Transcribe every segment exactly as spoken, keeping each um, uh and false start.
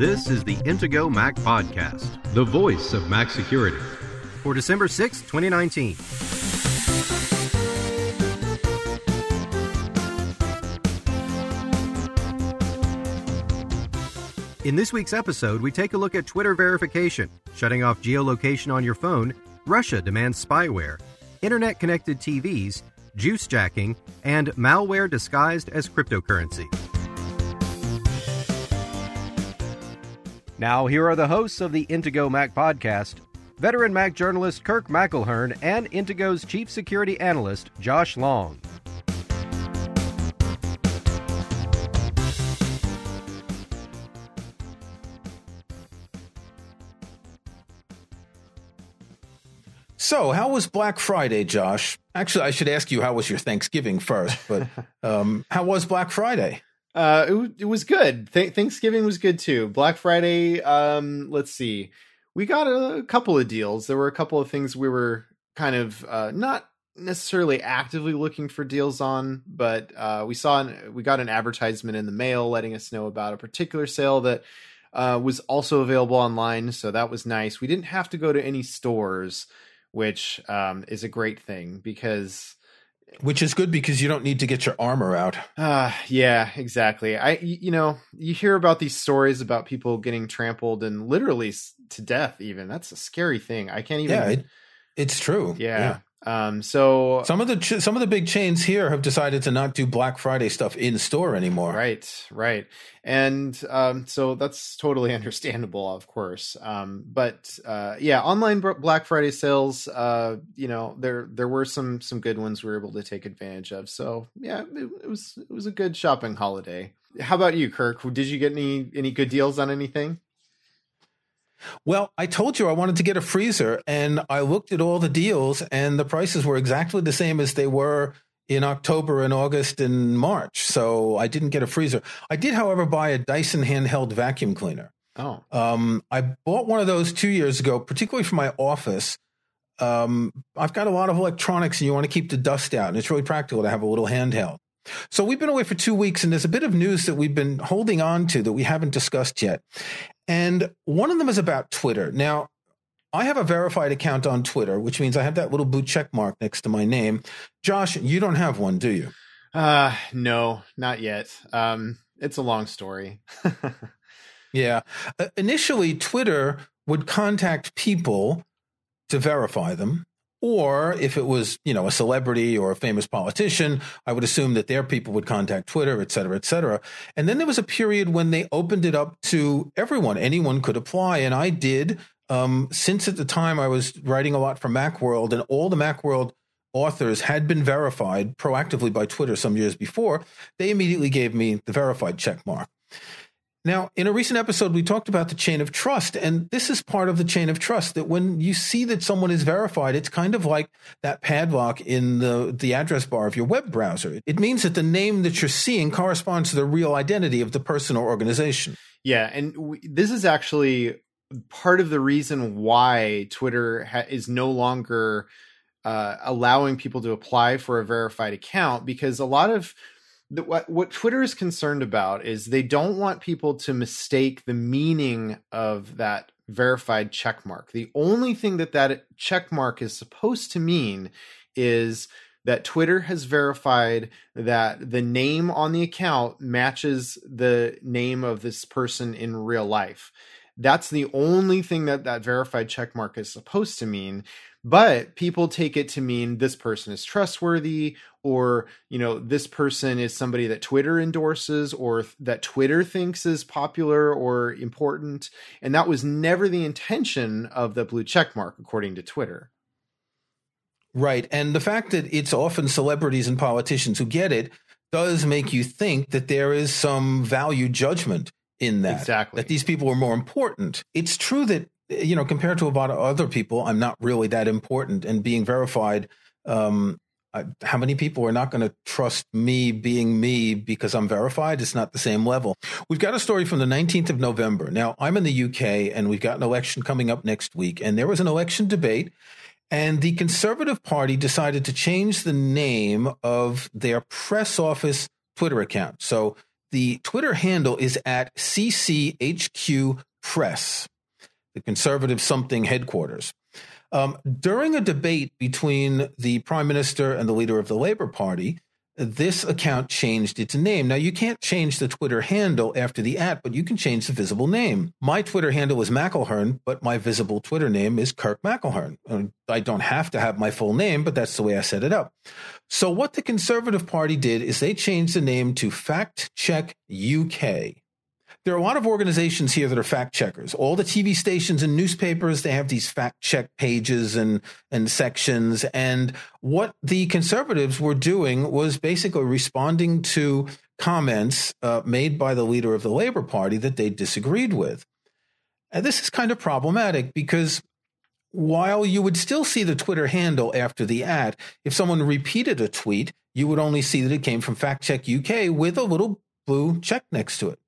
This is the Intego Mac Podcast, the voice of Mac security, for December sixth, twenty nineteen. In this week's episode, we take a look at Twitter verification, shutting off geolocation on your phone, Russia demands spyware, internet-connected T Vs, juicejacking, and malware disguised as cryptocurrency. Now, here are the hosts of the Intego Mac Podcast, veteran Mac journalist Kirk McElhearn and Intego's chief security analyst, Josh Long. So, how was Black Friday, Josh? Actually, I should ask you, how was your Thanksgiving first, but um, how was Black Friday? Uh, it, it was good. Th- Thanksgiving was good too. Black Friday. Um, let's see. We got a, a couple of deals. There were a couple of things we were kind of, uh, not necessarily actively looking for deals on, but, uh, we saw, an, we got an advertisement in the mail letting us know about a particular sale that, uh, was also available online. So that was nice. We didn't have to go to any stores, which, um, is a great thing because, Which is good because you don't need to get your armor out. Uh, yeah, exactly. I, you know, you hear about these stories about people getting trampled and literally to death even. That's a scary thing. I can't even. Yeah, it, it's true. Yeah. yeah. Um. So some of the ch- some of the big chains here have decided to not do Black Friday stuff in store anymore. Right. Right. And um. So that's totally understandable, of course. Um. But uh. Yeah. Online Black Friday sales. Uh. You know, there there were some some good ones we were able to take advantage of. So yeah, it, it was it was a good shopping holiday. How about you, Kirk? Did you get any any good deals on anything? Well, I told you I wanted to get a freezer, and I looked at all the deals, and the prices were exactly the same as they were in October and August and March. So I didn't get a freezer. I did, however, buy a Dyson handheld vacuum cleaner. Oh, um, I bought one of those two years ago, particularly for my office. Um, I've got a lot of electronics, and you want to keep the dust out, and it's really practical to have a little handheld. So we've been away for two weeks, and there's a bit of news that we've been holding on to that we haven't discussed yet. And one of them is about Twitter. Now, I have a verified account on Twitter, which means I have that little blue check mark next to my name. Josh, you don't have one, do you? Uh, no, not yet. Um, it's a long story. Yeah. Uh, initially, Twitter would contact people to verify them. Or if it was, you know, a celebrity or a famous politician, I would assume that their people would contact Twitter, et cetera, et cetera. And then there was a period when they opened it up to everyone. Anyone could apply. And I did, um, since at the time I was writing a lot for Macworld, and all the Macworld authors had been verified proactively by Twitter some years before. They immediately gave me the verified check mark. Now, in a recent episode, we talked about the chain of trust, and this is part of the chain of trust, that when you see that someone is verified, it's kind of like that padlock in the, the address bar of your web browser. It means that the name that you're seeing corresponds to the real identity of the person or organization. Yeah, and w- this is actually part of the reason why Twitter ha- is no longer uh, allowing people to apply for a verified account, because a lot of What, what Twitter is concerned about is they don't want people to mistake the meaning of that verified checkmark. The only thing that that checkmark is supposed to mean is that Twitter has verified that the name on the account matches the name of this person in real life. That's the only thing that that verified checkmark is supposed to mean. But people take it to mean this person is trustworthy, or, you know, this person is somebody that Twitter endorses, or th- that Twitter thinks is popular or important. And that was never the intention of the blue check mark, according to Twitter. Right. And the fact that it's often celebrities and politicians who get it does make you think that there is some value judgment in that. Exactly. That these people are more important. It's true that, you know, compared to a lot of other people, I'm not really that important. And being verified, um, I, how many people are not going to trust me being me because I'm verified? It's not the same level. We've got a story from the nineteenth of November. Now, I'm in the U K, and we've got an election coming up next week. And there was an election debate, and the Conservative Party decided to change the name of their press office Twitter account. So The Twitter handle is at C C H Q Press, the conservative something headquarters. Um, during a debate between the prime minister and the leader of the Labour Party, this account changed its name. Now, you can't change the Twitter handle after the at, but you can change the visible name. My Twitter handle is McElhearn, but my visible Twitter name is Kirk McElhearn. I don't have to have my full name, but that's the way I set it up. So what the Conservative Party did is they changed the name to Fact Check U K. There are a lot of organizations here that are fact checkers. All the T V stations and newspapers, they have these fact check pages and, and sections. And what the conservatives were doing was basically responding to comments uh, made by the leader of the Labour Party that they disagreed with. And this is kind of problematic because while you would still see the Twitter handle after the at, if someone repeated a tweet, you would only see that it came from Fact Check U K with a little blue check next to it.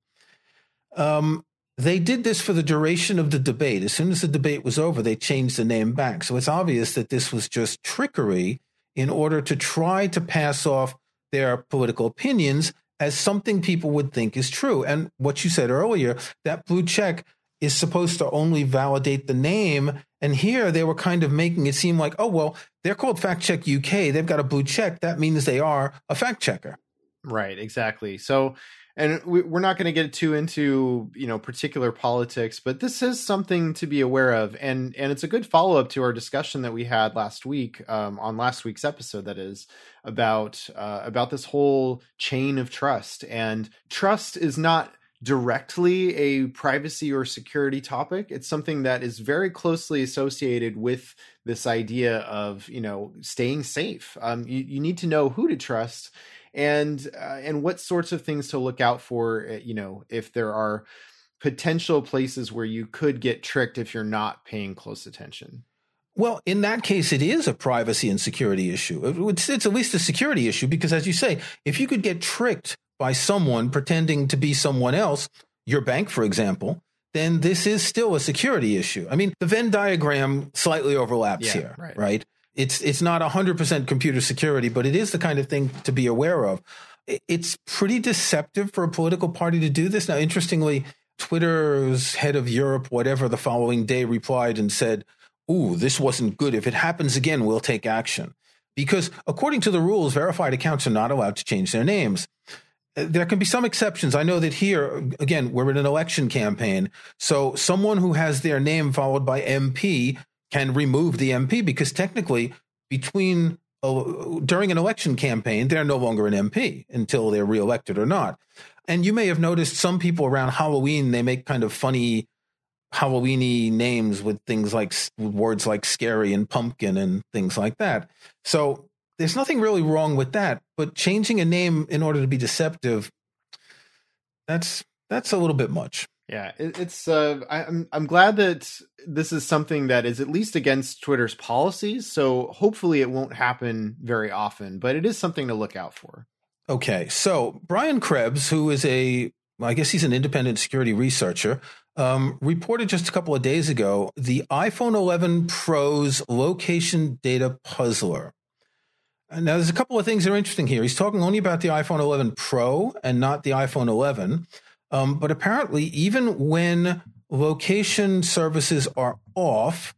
Um, they did this for the duration of the debate. As soon as the debate was over, they changed the name back. So it's obvious that this was just trickery in order to try to pass off their political opinions as something people would think is true. And what you said earlier, that blue check is supposed to only validate the name. And here they were kind of making it seem like, oh, well, they're called Fact Check U K. They've got a blue check. That means they are a fact checker. Right, exactly. So, and we're not going to get too into, you know, particular politics, but this is something to be aware of. And and it's a good follow up to our discussion that we had last week um, on last week's episode, that is, about uh, about this whole chain of trust. And trust is not directly a privacy or security topic. It's something that is very closely associated with this idea of, you know, staying safe. Um, you, you need to know who to trust. And uh, and what sorts of things to look out for, you know, if there are potential places where you could get tricked if you're not paying close attention. Well, in that case, it is a privacy and security issue. It's, it's at least a security issue because, as you say, if you could get tricked by someone pretending to be someone else, your bank, for example, then this is still a security issue. I mean, the Venn diagram slightly overlaps yeah, here, right? right? It's it's not one hundred percent computer security, but it is the kind of thing to be aware of. It's pretty deceptive for a political party to do this. Now, interestingly, Twitter's head of Europe, whatever, the following day replied and said, ooh, this wasn't good. If it happens again, we'll take action. Because according to the rules, verified accounts are not allowed to change their names. There can be some exceptions. I know that here, again, we're in an election campaign. So someone who has their name followed by M P can remove the M P because technically between uh, during an election campaign, they're no longer an M P until they're reelected or not. And you may have noticed some people around Halloween, they make kind of funny Halloween-y names with things like with words like scary and pumpkin and things like that. So there's nothing really wrong with that. But changing a name in order to be deceptive, that's that's a little bit much. Yeah, it's. Uh, I'm I'm glad that this is something that is at least against Twitter's policies. So hopefully it won't happen very often, but it is something to look out for. Okay, so Brian Krebs, who is a, well, I guess he's an independent security researcher, um, reported just a couple of days ago the iPhone eleven Pro's location data puzzler. Now, there's a couple of things that are interesting here. He's talking only about the iPhone eleven Pro and not the iPhone eleven. Um, but apparently, even when location services are off,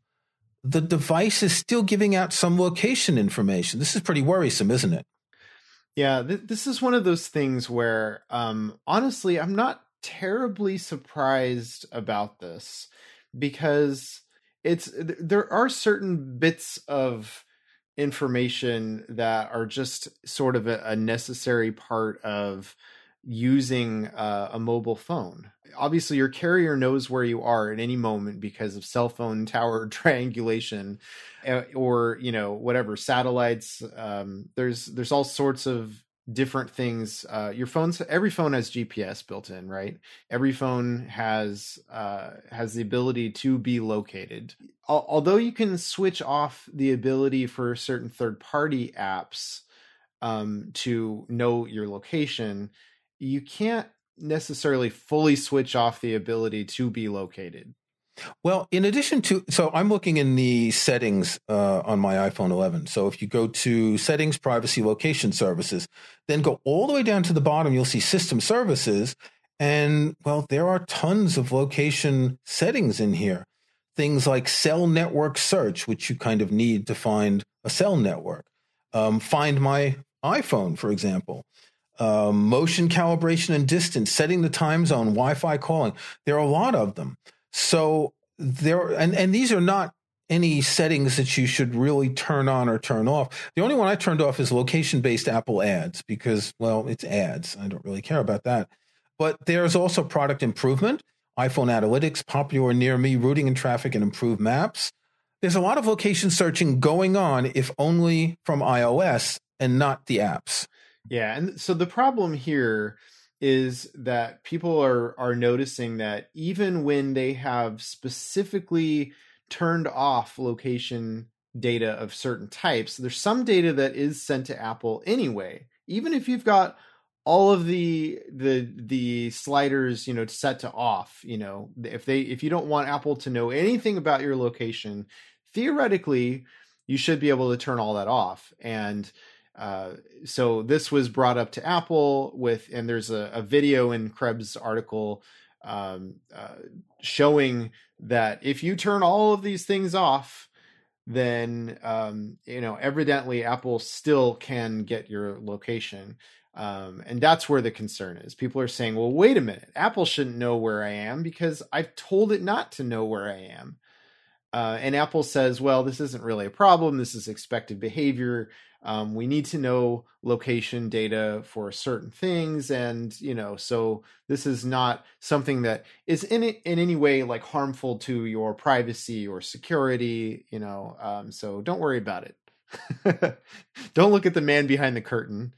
the device is still giving out some location information. This is pretty worrisome, isn't it? Yeah, th- this is one of those things where, um, honestly, I'm not terribly surprised about this because it's th- there are certain bits of information that are just sort of a, a necessary part of using uh, a mobile phone. Obviously, your carrier knows where you are at any moment because of cell phone tower triangulation, uh, or you know whatever satellites. Um, there's there's all sorts of different things. Uh, your phones, every phone has G P S built in, right? Every phone has uh, has the ability to be located. Al- although you can switch off the ability for certain third-party apps um, to know your location, you can't necessarily fully switch off the ability to be located. Well, in addition to, so I'm looking in the settings uh, on my iPhone eleven. So if you go to settings, privacy, location services, then go all the way down to the bottom, you'll see system services. And well, there are tons of location settings in here. Things like cell network search, which you kind of need to find a cell network. Um, find my iPhone, for example. Um, motion calibration and distance, setting the time zone, Wi-Fi calling. There are a lot of them. So there, and, and these are not any settings that you should really turn on or turn off. The only one I turned off is location-based Apple ads because, well, it's ads. I don't really care about that. But there's also product improvement, iPhone analytics, popular near me, routing and traffic, and improved maps. There's a lot of location searching going on, if only from iOS and not the apps. Yeah. And so the problem here is that people are, are noticing that even when they have specifically turned off location data of certain types, there's some data that is sent to Apple anyway. Even if you've got all of the the the sliders, you know, set to off, you know, if they if you don't want Apple to know anything about your location, theoretically, you should be able to turn all that off. And Uh, so this was brought up to Apple with, and there's a, a video in Krebs' article um, uh, showing that if you turn all of these things off, then, um, you know, evidently Apple still can get your location. Um, and that's where the concern is. People are saying, well, wait a minute, Apple shouldn't know where I am because I've told it not to know where I am. Uh, and Apple says, well, this isn't really a problem. This is expected behavior. Um, we need to know location data for certain things. And, you know, so this is not something that is in, in any way like harmful to your privacy or security, you know, um, so don't worry about it. Don't look at the man behind the curtain.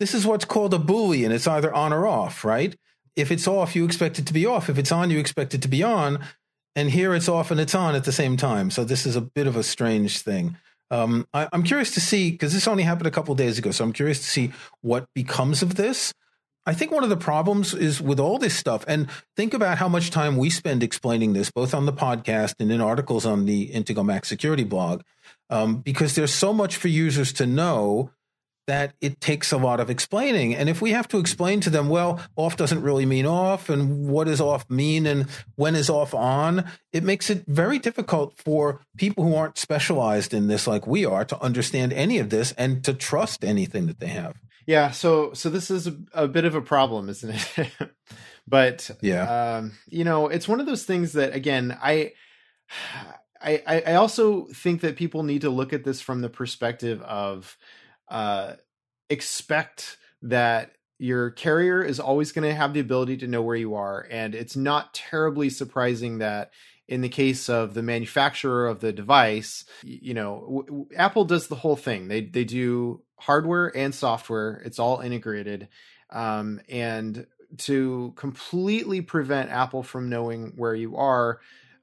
This is what's called a Boolean. It's either on or off, right? If it's off, you expect it to be off. If it's on, you expect it to be on. And here it's off and it's on at the same time. So this is a bit of a strange thing. Um, I, I'm curious to see, because this only happened a couple of days ago. So I'm curious to see what becomes of this. I think one of the problems is with all this stuff. And think about how much time we spend explaining this, both on the podcast and in articles on the Intego Mac Security blog, um, because there's so much for users to know that it takes a lot of explaining. And if we have to explain to them, well, off doesn't really mean off, and what does off mean, and when is off on, it makes it very difficult for people who aren't specialized in this like we are to understand any of this and to trust anything that they have. Yeah, so so this is a, a bit of a problem, isn't it? But, yeah, um, you know, it's one of those things that, again, I, I, I also think that people need to look at this from the perspective of, Uh, expect that your carrier is always going to have the ability to know where you are. And it's not terribly surprising that in the case of the manufacturer of the device, you know, w- Apple does the whole thing. They, they do hardware and software. It's all integrated. Um, and to completely prevent Apple from knowing where you are,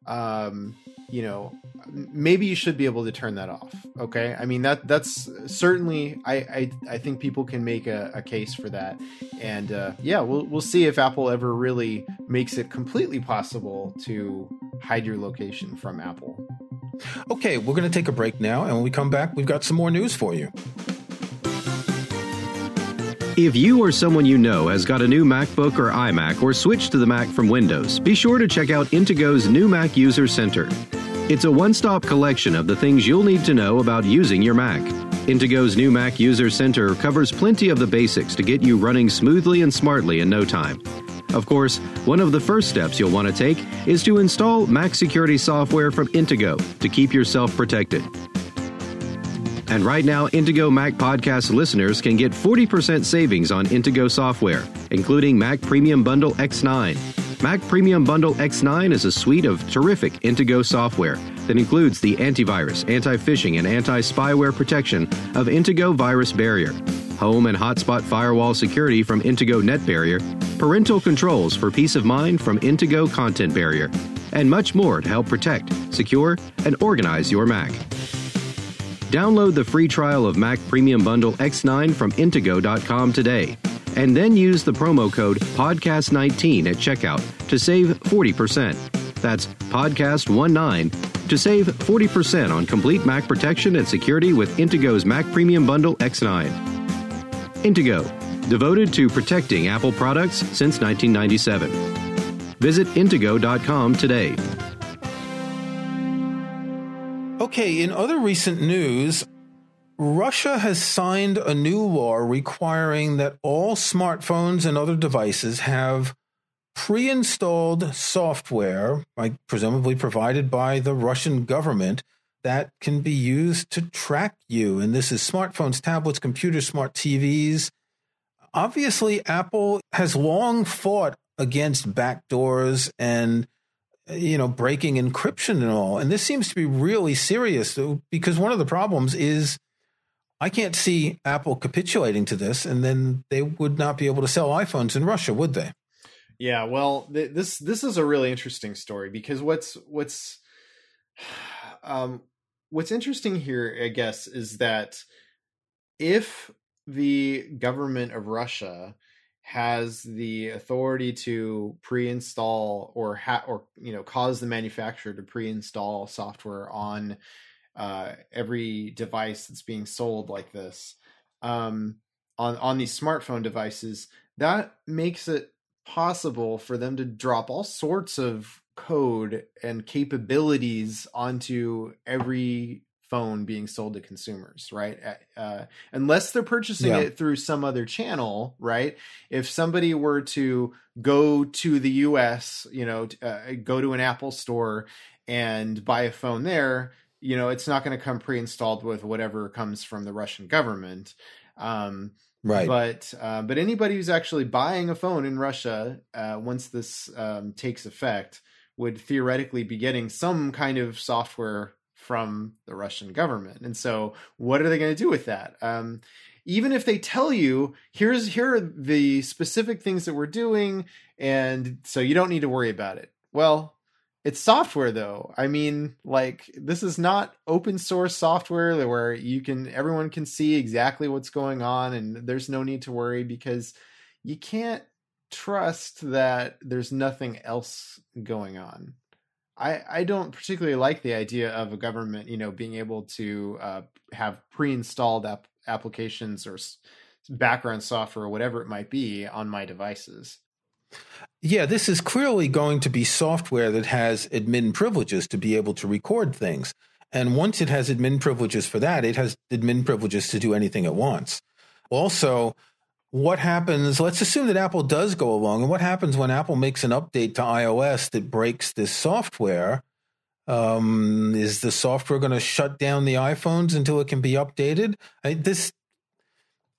um, you know, maybe you should be able to turn that off. Okay. I mean, that that's certainly, I, I, I think people can make a, a case for that. And, uh, yeah, we'll, we'll see if Apple ever really makes it completely possible to hide your location from Apple. Okay. We're going to take a break now. And when we come back, we've got some more news for you. If you or someone you know has got a new MacBook or iMac or switched to the Mac from Windows, be sure to check out Intego's new Mac User Center. It's a one-stop collection of the things you'll need to know about using your Mac. Intego's new Mac User Center covers plenty of the basics to get you running smoothly and smartly in no time. Of course, one of the first steps you'll want to take is to install Mac security software from Intego to keep yourself protected. And right now, Intego Mac Podcast listeners can get forty percent savings on Intego software, including Mac Premium Bundle X nine. Mac Premium Bundle X nine is a suite of terrific Intego software that includes the antivirus, anti-phishing, and anti-spyware protection of Intego Virus Barrier, home and hotspot firewall security from Intego Net Barrier, parental controls for peace of mind from Intego Content Barrier, and much more to help protect, secure, and organize your Mac. Download the free trial of Mac Premium Bundle X nine from intego dot com today. and then use the promo code podcast nineteen at checkout to save forty percent. That's podcast nineteen to save forty percent on complete Mac protection and security with Intego's Mac Premium Bundle X nine. Intego, devoted to protecting Apple products since nineteen ninety-seven. Visit intego dot com today. Okay, in other recent news, Russia has signed a new law requiring that all smartphones and other devices have pre-installed software, like presumably provided by the Russian government, that can be used to track you. And this is smartphones, tablets, computers, smart T Vs. Obviously, Apple has long fought against backdoors and, you know, breaking encryption and all. And this seems to be really serious, though, because one of the problems is I can't see Apple capitulating to this, and then they would not be able to sell iPhones in Russia, would they? Yeah, well, th- this this is a really interesting story, because what's what's um, what's interesting here, I guess, is that if the government of Russia has the authority to pre-install or ha- or you know cause the manufacturer to pre-install software on uh, every device that's being sold like this, um, on on these smartphone devices, that makes it possible for them to drop all sorts of code and capabilities onto every phone being sold to consumers, right? Uh, unless they're purchasing yeah. it through some other channel, right? If somebody were to go to the U S, you know, uh, go to an Apple store and buy a phone there, you know, it's not going to come pre-installed with whatever comes from the Russian government. Um, Right. But uh, but anybody who's actually buying a phone in Russia, uh, once this um, takes effect, would theoretically be getting some kind of software from the Russian government. And so what are they going to do with that? Um, even if they tell you, here's here are the specific things that we're doing, and so you don't need to worry about it. Well, it's software, though. I mean, like, this is not open source software where you can everyone can see exactly what's going on, and there's no need to worry, because you can't trust that there's nothing else going on. I, I don't particularly like the idea of a government, you know, being able to uh, have pre-installed ap- applications or s- background software or whatever it might be on my devices. Yeah, this is clearly going to be software that has admin privileges to be able to record things. And once it has admin privileges for that, it has admin privileges to do anything it wants. Also, what happens, let's assume that Apple does go along, and what happens when Apple makes an update to iOS that breaks this software? Um, is the software going to shut down the iPhones until it can be updated? I, this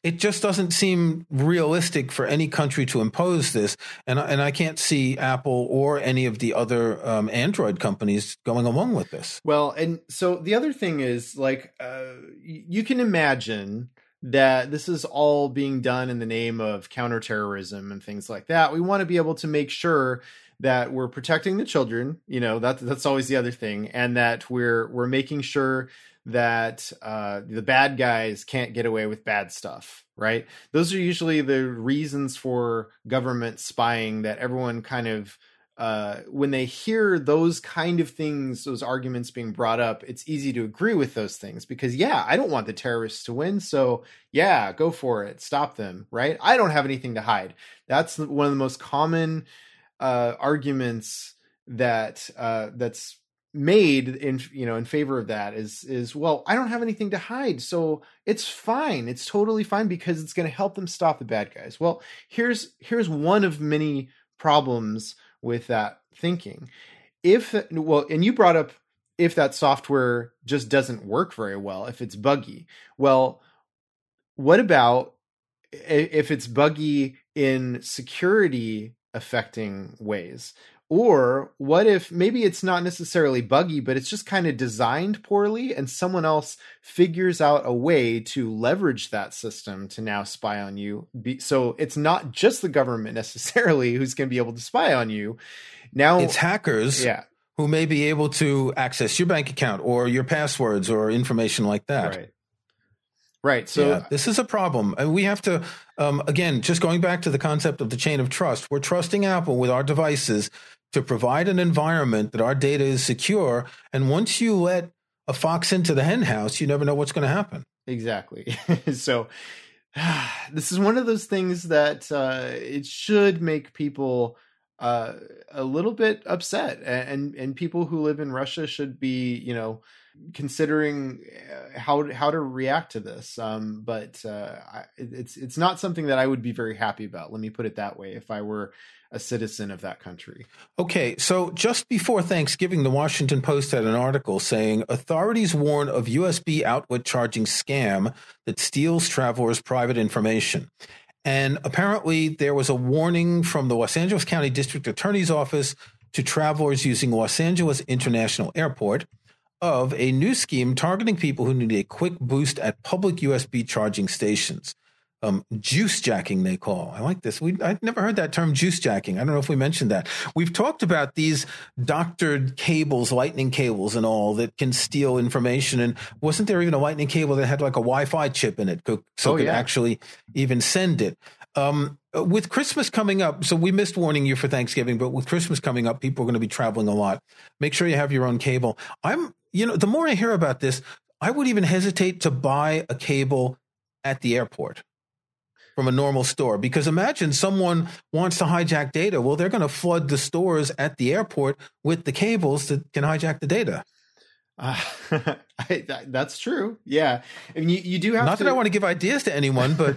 It just doesn't seem realistic for any country to impose this, and and I can't see Apple or any of the other um, Android companies going along with this. Well, and so the other thing is, like, uh, you can imagine that this is all being done in the name of counterterrorism and things like that. We want to be able to make sure that we're protecting the children, you know, that that's always the other thing, and that we're we're making sure that uh, the bad guys can't get away with bad stuff, right? Those are usually the reasons for government spying, that everyone kind of, uh, when they hear those kind of things, those arguments being brought up, it's easy to agree with those things, because, yeah, I don't want the terrorists to win. So yeah, go for it. Stop them, right? I don't have anything to hide. That's one of the most common uh, arguments that uh, that's, made in, you know, in favor of that is, is, well, I don't have anything to hide, so it's fine. It's totally fine, because it's going to help them stop the bad guys. Well, here's, here's one of many problems with that thinking. If, well, and you brought up, if that software just doesn't work very well, if it's buggy, well, what about if it's buggy in security affecting ways? Or what if maybe it's not necessarily buggy, but it's just kind of designed poorly, and someone else figures out a way to leverage that system to now spy on you? So it's not just the government necessarily who's going to be able to spy on you. Now it's hackers yeah. who may be able to access your bank account or your passwords or information like that. Right. Right. So yeah, this is a problem. And we have to, um, again, just going back to the concept of the chain of trust, we're trusting Apple with our devices to provide an environment that our data is secure. And once you let a fox into the hen house, you never know what's going to happen. Exactly. So this is one of those things that uh, it should make people uh, a little bit upset, and and people who live in Russia should be, you know, considering how how to react to this. Um, but uh, it's it's not something that I would be very happy about. Let me put it that way. If I were a citizen of that country. Okay, so just before Thanksgiving, the Washington Post had an article saying authorities warn of U S B outlet charging scam that steals travelers' private information. And apparently there was a warning from the Los Angeles County District Attorney's Office to travelers using Los Angeles International Airport of a new scheme targeting people who need a quick boost at public U S B charging stations. Um, juice jacking, they call. I like this. We I've never heard that term, juice jacking. I don't know if we mentioned that. We've talked about these doctored cables, lightning cables and all that can steal information. And wasn't there even a lightning cable that had like a Wi-Fi chip in it? So oh, could yeah. actually even send it. Um, with Christmas coming up, so we missed warning you for Thanksgiving, but with Christmas coming up, people are going to be traveling a lot. Make sure you have your own cable. I'm, you know, the more I hear about this, I would even hesitate to buy a cable at the airport from a normal store, because imagine someone wants to hijack data. Well, they're going to flood the stores at the airport with the cables that can hijack the data. Uh, I, that, that's true. Yeah. I mean, you, you do have Not to, that I want to give ideas to anyone, but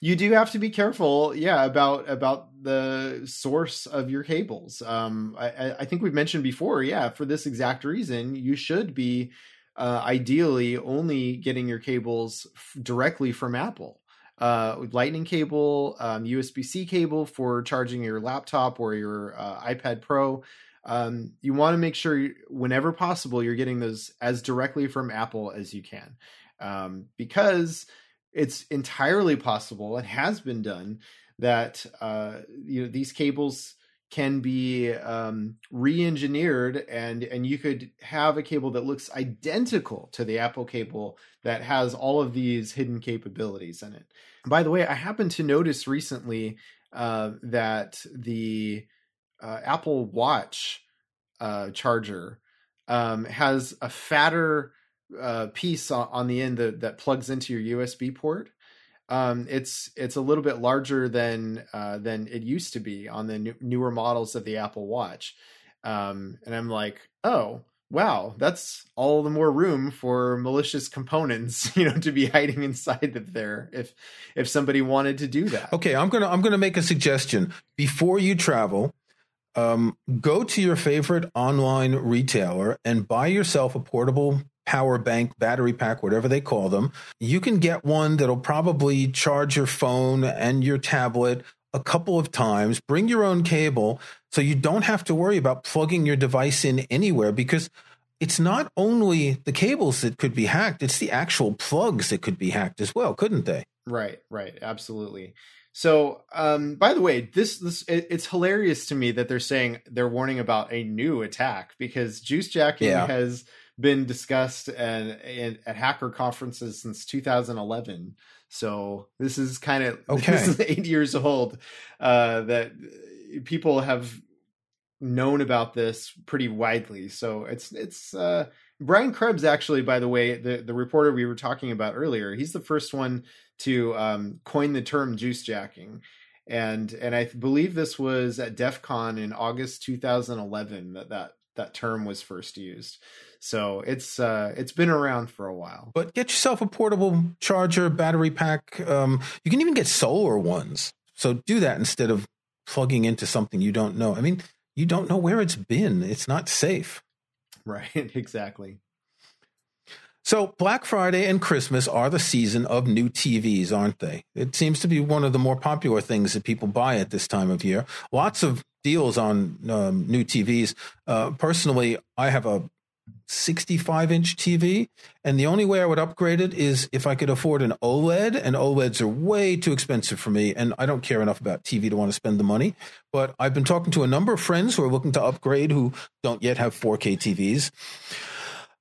you do have to be careful. Yeah. About, about the source of your cables. Um, I, I think we've mentioned before. Yeah. For this exact reason, you should be uh, ideally only getting your cables f- directly from Apple. Uh, lightning cable, um, U S B-C cable for charging your laptop or your uh, iPad Pro. Um, you want to make sure you, whenever possible, you're getting those as directly from Apple as you can, um, because it's entirely possible, it has been done, that uh, you know, these cables can be um, re-engineered, and and you could have a cable that looks identical to the Apple cable that has all of these hidden capabilities in it. And by the way, I happened to notice recently uh, that the uh, Apple Watch uh, charger um, has a fatter uh, piece on the end that, that plugs into your U S B port. Um, it's it's a little bit larger than uh, than it used to be on the new, newer models of the Apple Watch, um, and I'm like, oh wow, that's all the more room for malicious components, you know, to be hiding inside of there if if somebody wanted to do that. Okay, I'm gonna I'm gonna make a suggestion before you travel. Um, go to your favorite online retailer and buy yourself a portable power bank, battery pack, whatever they call them. You can get one that'll probably charge your phone and your tablet a couple of times. Bring your own cable so you don't have to worry about plugging your device in anywhere, because it's not only the cables that could be hacked, it's the actual plugs that could be hacked as well, couldn't they? Right, right. Absolutely. So, um, by the way, this, this it, it's hilarious to me that they're saying they're warning about a new attack, because juice jacking yeah. has been discussed and, and at hacker conferences since two thousand eleven. So this is kind of okay. This is eight years old uh, that people have known about this pretty widely. So it's it's uh, Brian Krebs, actually, by the way, the, the reporter we were talking about earlier. He's the first one to um, coin the term juice jacking. And and I believe this was at DEF CON in August two thousand eleven that that that term was first used. So it's uh, it's been around for a while. But get yourself a portable charger, battery pack. Um, you can even get solar ones. So do that instead of plugging into something you don't know. I mean, you don't know where it's been. It's not safe. Right, exactly. So Black Friday and Christmas are the season of new T Vs, aren't they? It seems to be one of the more popular things that people buy at this time of year. Lots of deals on um, new T Vs. Uh, personally, I have a sixty-five inch T V, and the only way I would upgrade it is if I could afford an OLED, and OLEDs are way too expensive for me, and I don't care enough about T V to want to spend the money. But I've been talking to a number of friends who are looking to upgrade who don't yet have four K T Vs.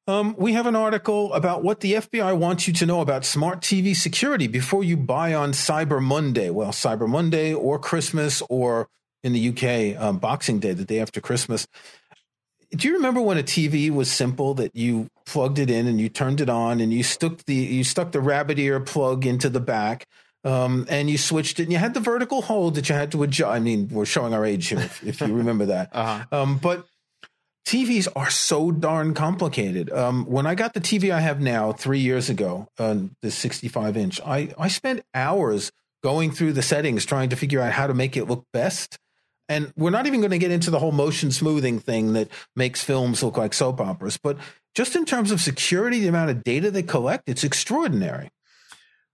Um, we have an article about what the F B I wants you to know about smart T V security before you buy on Cyber Monday. Well, Cyber Monday or Christmas, or in the U K, um, Boxing Day, the day after Christmas. Do you remember when a T V was simple, that you plugged it in and you turned it on and you stuck the you stuck the rabbit ear plug into the back, um, and you switched it, and you had the vertical hold that you had to adjust? I mean, we're showing our age here, if, if you remember that. Uh-huh. Um, but T Vs are so darn complicated. Um, when I got the T V I have now three years ago, uh, the sixty-five inch, I, I spent hours going through the settings trying to figure out how to make it look best. And we're not even going to get into the whole motion smoothing thing that makes films look like soap operas. But just in terms of security, the amount of data they collect, it's extraordinary.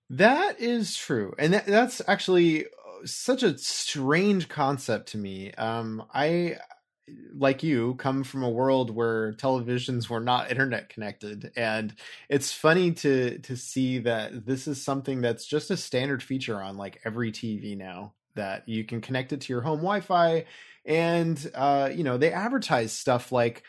That is true. And that, that's actually such a strange concept to me. Um, I... like you, come from a world where televisions were not internet connected. And it's funny to to see that this is something that's just a standard feature on like every T V now, that you can connect it to your home Wi-Fi. And, uh, you know, they advertise stuff like,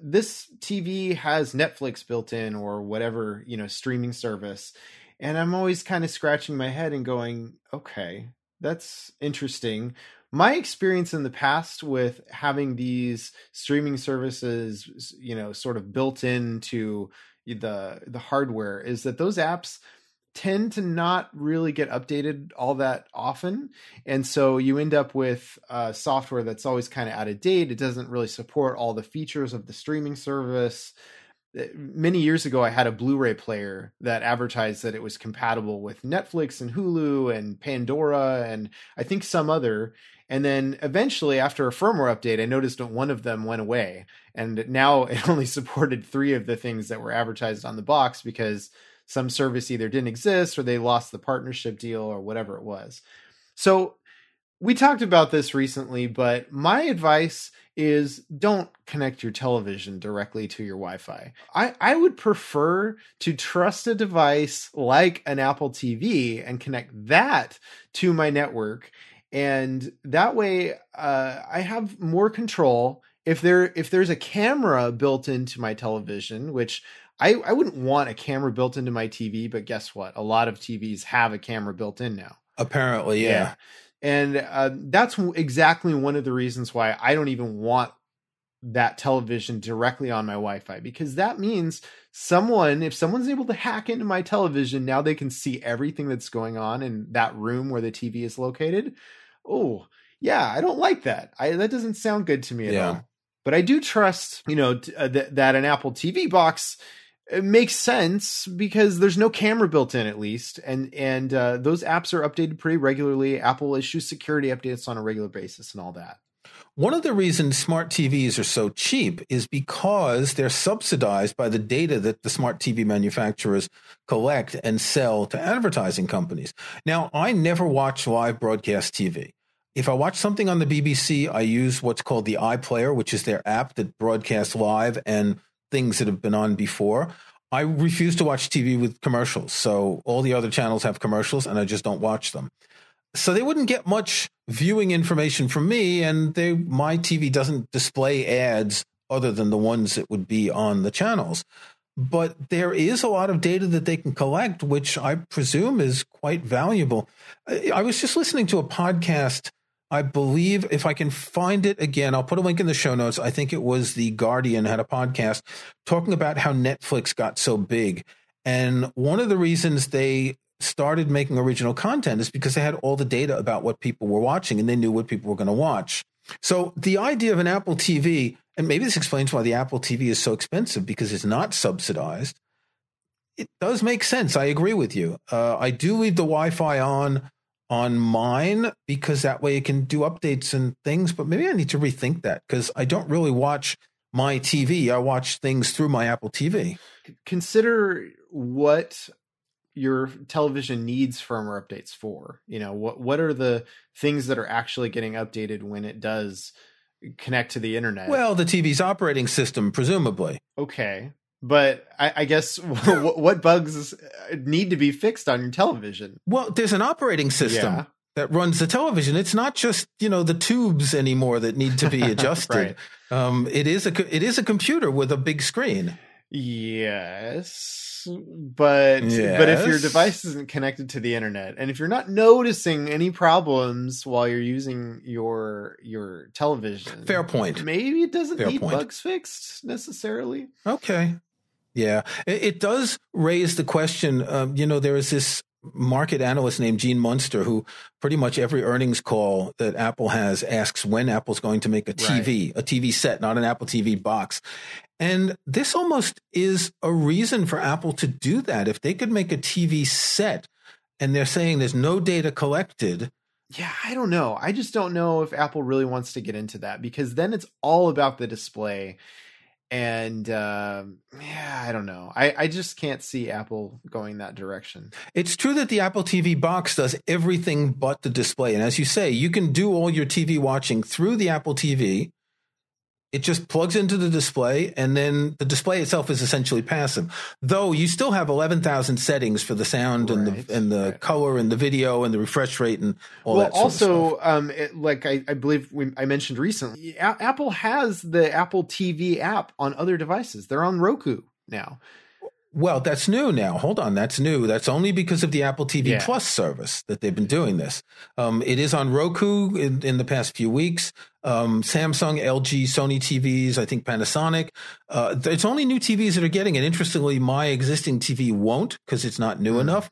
this T V has Netflix built in, or whatever, you know, streaming service. And I'm always kind of scratching my head and going, okay, that's interesting. My experience in the past with having these streaming services, you know, sort of built into the the hardware, is that those apps tend to not really get updated all that often. And so you end up with uh, software that's always kind of out of date. It doesn't really support all the features of the streaming service. Many years ago, I had a Blu-ray player that advertised that it was compatible with Netflix and Hulu and Pandora and I think some other. And then eventually, after a firmware update, I noticed that one of them went away. And now it only supported three of the things that were advertised on the box, because some service either didn't exist or they lost the partnership deal or whatever it was. So we talked about this recently, but my advice is don't connect your television directly to your Wi-Fi. I, I would prefer to trust a device like an Apple T V and connect that to my network. And that way, uh, I have more control. If there if there's a camera built into my television, which I, I wouldn't want a camera built into my T V, but guess what? A lot of T Vs have a camera built in now. Apparently, yeah. yeah. And uh, that's exactly one of the reasons why I don't even want that television directly on my Wi-Fi, because that means someone, if someone's able to hack into my television, now they can see everything that's going on in that room where the T V is located. Oh, yeah, I don't like that. I, that doesn't sound good to me at yeah. all. But I do trust, you know, t- uh, th- that an Apple T V box, it makes sense because there's no camera built in, at least. And, and uh, those apps are updated pretty regularly. Apple issues security updates on a regular basis and all that. One of the reasons smart T Vs are so cheap is because they're subsidized by the data that the smart T V manufacturers collect and sell to advertising companies. Now, I never watch live broadcast T V. If I watch something on the B B C, I use what's called the iPlayer, which is their app that broadcasts live and things that have been on before. I refuse to watch T V with commercials. So all the other channels have commercials and I just don't watch them. So they wouldn't get much viewing information from me, and they, my T V doesn't display ads other than the ones that would be on the channels. But there is a lot of data that they can collect, which I presume is quite valuable. I was just listening to a podcast, I believe, if I can find it again, I'll put a link in the show notes. I think it was The Guardian had a podcast talking about how Netflix got so big. And one of the reasons they started making original content is because they had all the data about what people were watching and they knew what people were going to watch. So the idea of an Apple T V, and maybe this explains why the Apple T V is so expensive, because it's not subsidized. It does make sense. I agree with you. Uh, I do leave the Wi-Fi on on mine because that way it can do updates and things, but maybe I need to rethink that because I don't really watch my T V. I watch things through my Apple T V. Consider what your television needs firmware updates for. You know, what, what are the things that are actually getting updated when it does connect to the internet? Well, the T V's operating system, presumably. Okay. But I, I guess what, what bugs need to be fixed on your television? Well, there's an operating system yeah. that runs the television. It's not just, you know, the tubes anymore that need to be adjusted. Right. Um, it is a it is a computer with a big screen. Yes, but yes. but if your device isn't connected to the internet, and if you're not noticing any problems while you're using your your television, fair point. Maybe it doesn't fair need point. bugs fixed necessarily. Okay, yeah, it, it does raise the question. Um, you know, there is this market analyst named Gene Munster who pretty much every earnings call that Apple has asks when Apple's going to make a T V, right. a T V set, not an Apple T V box. And this almost is a reason for Apple to do that. If they could make a T V set and they're saying there's no data collected. Yeah, I don't know. I just don't know if Apple really wants to get into that, because then it's all about the display. And uh, yeah, I don't know. I, I just can't see Apple going that direction. It's true that the Apple T V box does everything but the display. And as you say, you can do all your T V watching through the Apple T V. It just plugs into the display, and then the display itself is essentially passive. Though you still have eleven thousand settings for the sound right. and the and the right. color and the video and the refresh rate and all well, that. Well, also, um, it, like I, I believe we, I mentioned recently, a- Apple has the Apple T V app on other devices. They're on Roku now. Well, that's new now. Hold on. That's new. That's only because of the Apple T V yeah. Plus service that they've been doing this. Um, it is on Roku in, in the past few weeks. Um, Samsung, L G, Sony T Vs, I think Panasonic. Uh, it's only new T Vs that are getting it. Interestingly, my existing T V won't, because it's not new mm. enough.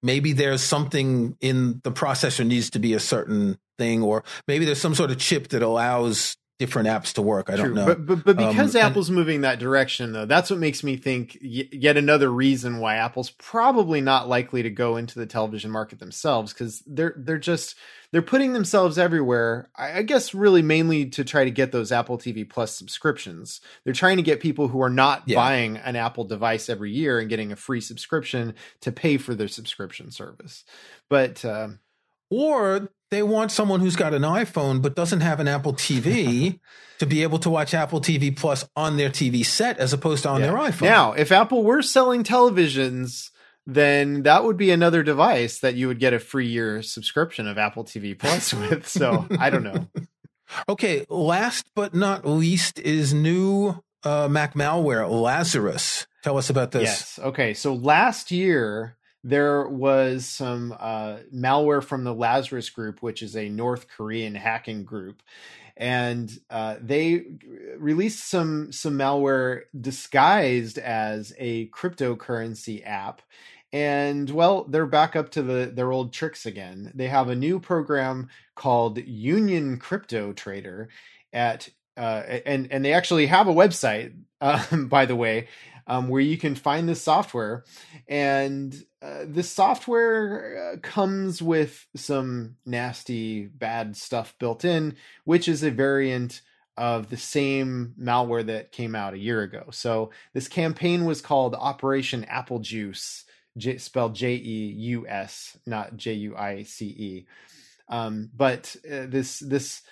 Maybe there's something in the processor needs to be a certain thing, or maybe there's some sort of chip that allows different apps to work. I True. don't know. But, but, but because um, Apple's and, moving that direction, though, that's what makes me think y- yet another reason why Apple's probably not likely to go into the television market themselves, because they're, they're just, they're putting themselves everywhere. I, I guess really mainly to try to get those Apple T V Plus subscriptions. They're trying to get people who are not yeah. buying an Apple device every year and getting a free subscription to pay for their subscription service. But, um, or they want someone who's got an iPhone but doesn't have an Apple T V to be able to watch Apple T V Plus on their T V set as opposed to on yeah. their iPhone. Now, if Apple were selling televisions, then that would be another device that you would get a free year subscription of Apple T V Plus with. So I don't know. Okay. Last but not least is new uh, Mac malware, Lazarus. Tell us about this. Yes. Okay. So last year, there was some uh, malware from the Lazarus Group, which is a North Korean hacking group. And uh, they released some some malware disguised as a cryptocurrency app. And, well, they're back up to the their old tricks again. They have a new program called Union Crypto Trader. at uh, and, and they actually have a website, um, by the way, Um, where you can find this software. And uh, this software uh, comes with some nasty, bad stuff built in, which is a variant of the same malware that came out a year ago. So this campaign was called Operation Apple Juice, J- spelled J E U S, not J U I C E. Um, but uh, this this...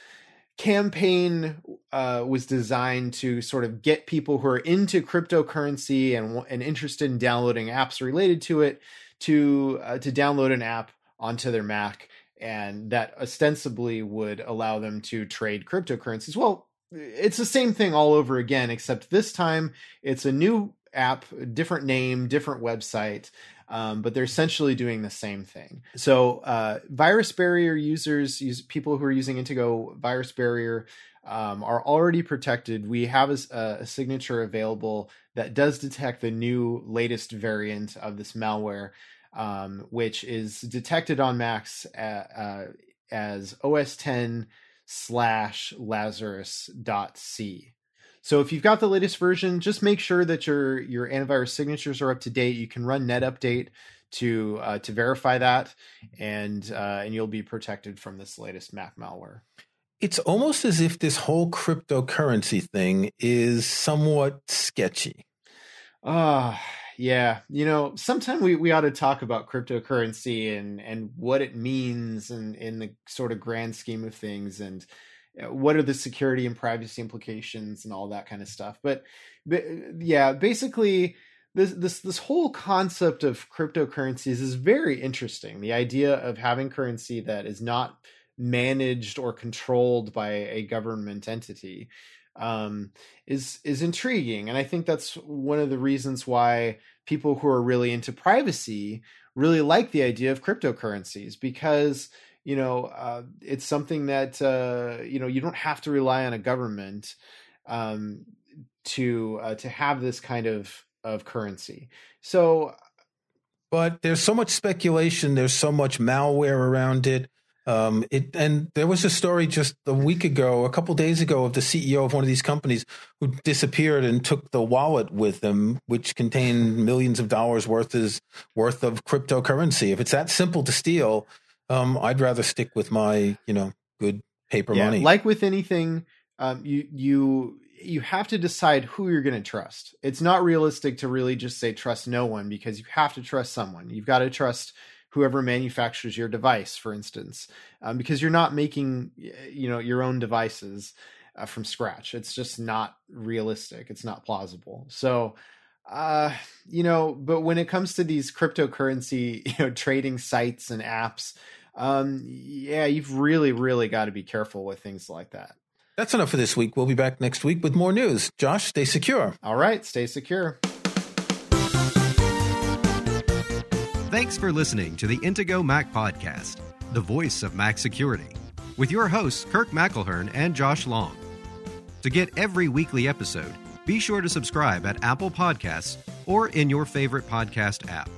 campaign uh, was designed to sort of get people who are into cryptocurrency and and interested in downloading apps related to it to uh, to download an app onto their Mac, and that ostensibly would allow them to trade cryptocurrencies. Well, it's the same thing all over again, except this time it's a new app, different name, different website. Um, but they're essentially doing the same thing. So uh, Virus Barrier users, use, people who are using Intego Virus Barrier um, are already protected. We have a, a signature available that does detect the new latest variant of this malware, um, which is detected on Macs at, uh, as O S ten slash Lazarus dot C. So if you've got the latest version, just make sure that your your antivirus signatures are up to date. You can run net update to uh, to verify that, and uh, and you'll be protected from this latest Mac malware. It's almost as if this whole cryptocurrency thing is somewhat sketchy. Ah, uh, yeah. You know, sometime we, we ought to talk about cryptocurrency and and what it means and in, in the sort of grand scheme of things, and what are the security and privacy implications and all that kind of stuff. But, but yeah, basically this, this, this whole concept of cryptocurrencies is very interesting. The idea of having currency that is not managed or controlled by a government entity. um, is is intriguing. And I think that's one of the reasons why people who are really into privacy really like the idea of cryptocurrencies, because you know uh, it's something that uh, you know you don't have to rely on a government um, to uh, to have this kind of of currency. So. But there's so much speculation. There's so much malware around it. Um, it and there was a story just a week ago, a couple of days ago, of the C E O of one of these companies who disappeared and took the wallet with them, which contained millions of dollars worth is worth of cryptocurrency. If it's that simple to steal, um, I'd rather stick with my, you know, good paper yeah, money. Like with anything, um, you you. you have to decide who you're going to trust. It's not realistic to really just say trust no one, because you have to trust someone. You've got to trust whoever manufactures your device, for instance, um, because you're not making, you know, your own devices uh, from scratch. It's just not realistic. It's not plausible. So, uh, you know, but when it comes to these cryptocurrency, you know, trading sites and apps, um, yeah, you've really, really got to be careful with things like that. That's enough for this week. We'll be back next week with more news. Josh, stay secure. All right, stay secure. Thanks for listening to the Intego Mac Podcast, the voice of Mac security, with your hosts, Kirk McElhearn and Josh Long. To get every weekly episode, be sure to subscribe at Apple Podcasts or in your favorite podcast app.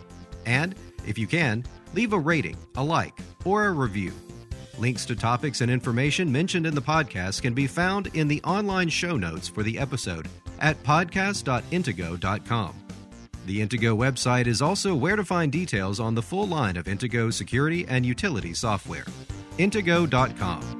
And if you can, leave a rating, a like, or a review. Links to topics and information mentioned in the podcast can be found in the online show notes for the episode at podcast dot intego dot com. The Intego website is also where to find details on the full line of Intego security and utility software. intego dot com